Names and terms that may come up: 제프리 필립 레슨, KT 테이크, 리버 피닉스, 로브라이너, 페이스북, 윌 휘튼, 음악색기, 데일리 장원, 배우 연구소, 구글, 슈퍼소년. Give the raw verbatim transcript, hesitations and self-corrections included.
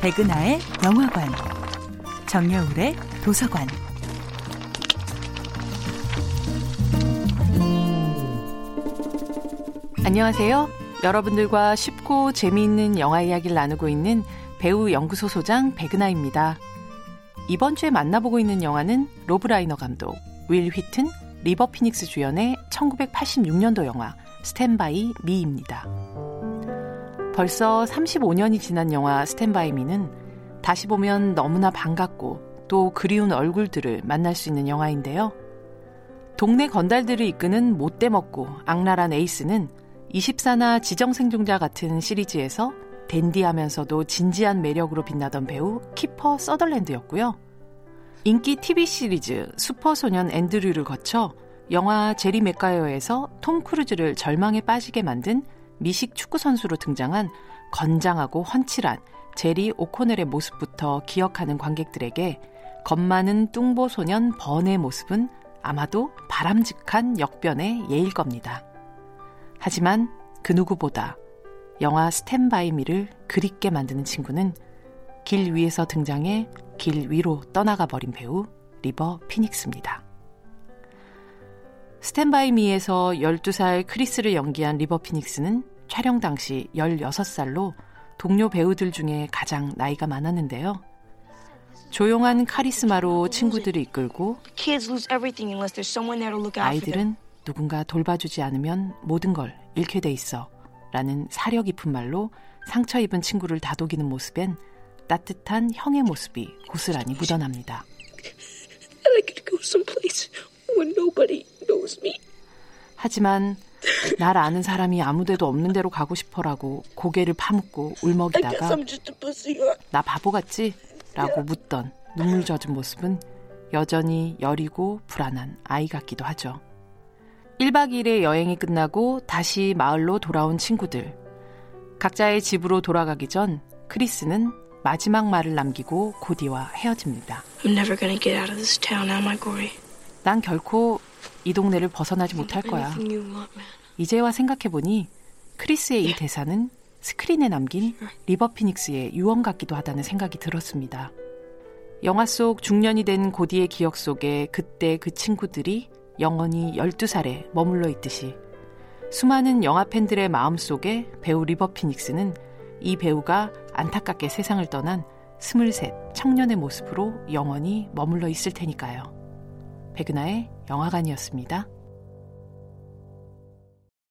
백은하의 영화관, 정여울의 도서관. 안녕하세요. 여러분들과 쉽고 재미있는 영화 이야기를 나누고 있는 배우 연구소 소장 백은하입니다. 이번 주에 만나보고 있는 영화는 로브라이너 감독, 윌 휘튼, 리버 피닉스 주연의 천구백팔십육 년도 영화 스탠바이 미입니다. 벌써 삼십오 년이 지난 영화 스탠바이 미는 다시 보면 너무나 반갑고 또 그리운 얼굴들을 만날 수 있는 영화인데요. 동네 건달들을 이끄는 못돼먹고 악랄한 에이스는 이십사나 지정생존자 같은 시리즈에서 댄디하면서도 진지한 매력으로 빛나던 배우 키퍼 서덜랜드였고요. 인기 티비 시리즈 슈퍼소년 앤드류를 거쳐 영화 제리 맥가이어에서 톰 크루즈를 절망에 빠지게 만든 미식 축구 선수로 등장한 건장하고 훤칠한 제리 오코넬의 모습부터 기억하는 관객들에게 겁 많은 뚱보 소년 번의 모습은 아마도 바람직한 역변의 예일 겁니다. 하지만 그 누구보다 영화 스탠바이 미를 그립게 만드는 친구는 길 위에서 등장해 길 위로 떠나가 버린 배우 리버 피닉스입니다. 스탠바이 미에서 열두 살 크리스를 연기한 리버 피닉스는 촬영 당시 열여섯 살로 동료 배우들 중에 가장 나이가 많았는데요. 조용한 카리스마로 친구들을 이끌고 아이들은 누군가 돌봐주지 않으면 모든 걸 잃게 돼 있어 라는 사려 깊은 말로 상처 입은 친구를 다독이는 모습엔 따뜻한 형의 모습이 고스란히 묻어납니다. 하지만 날 아는 사람이 아무데도 없는 데로 가고 싶어라고 고개를 파묻고 울먹이다가 나 바보같지? 라고 묻던 눈물 젖은 모습은 여전히 여리고 불안한 아이 같기도 하죠. 일박 이일의 여행이 끝나고 다시 마을로 돌아온 친구들. 각자의 집으로 돌아가기 전 크리스는 마지막 말을 남기고 고디와 헤어집니다. I'm never gonna get out of this town, am I, Corey? 난 결코 이 동네를 벗어나지 못할 거야. 이제와 생각해보니 크리스의 이 대사는 스크린에 남긴 리버 피닉스의 유언 같기도 하다는 생각이 들었습니다. 영화 속 중년이 된 고디의 기억 속에 그때 그 친구들이 영원히 열두 살에 머물러 있듯이 수많은 영화 팬들의 마음속에 배우 리버 피닉스는 이 배우가 안타깝게 세상을 떠난 스물셋 청년의 모습으로 영원히 머물러 있을 테니까요. 백은하의 영화관이었습니다.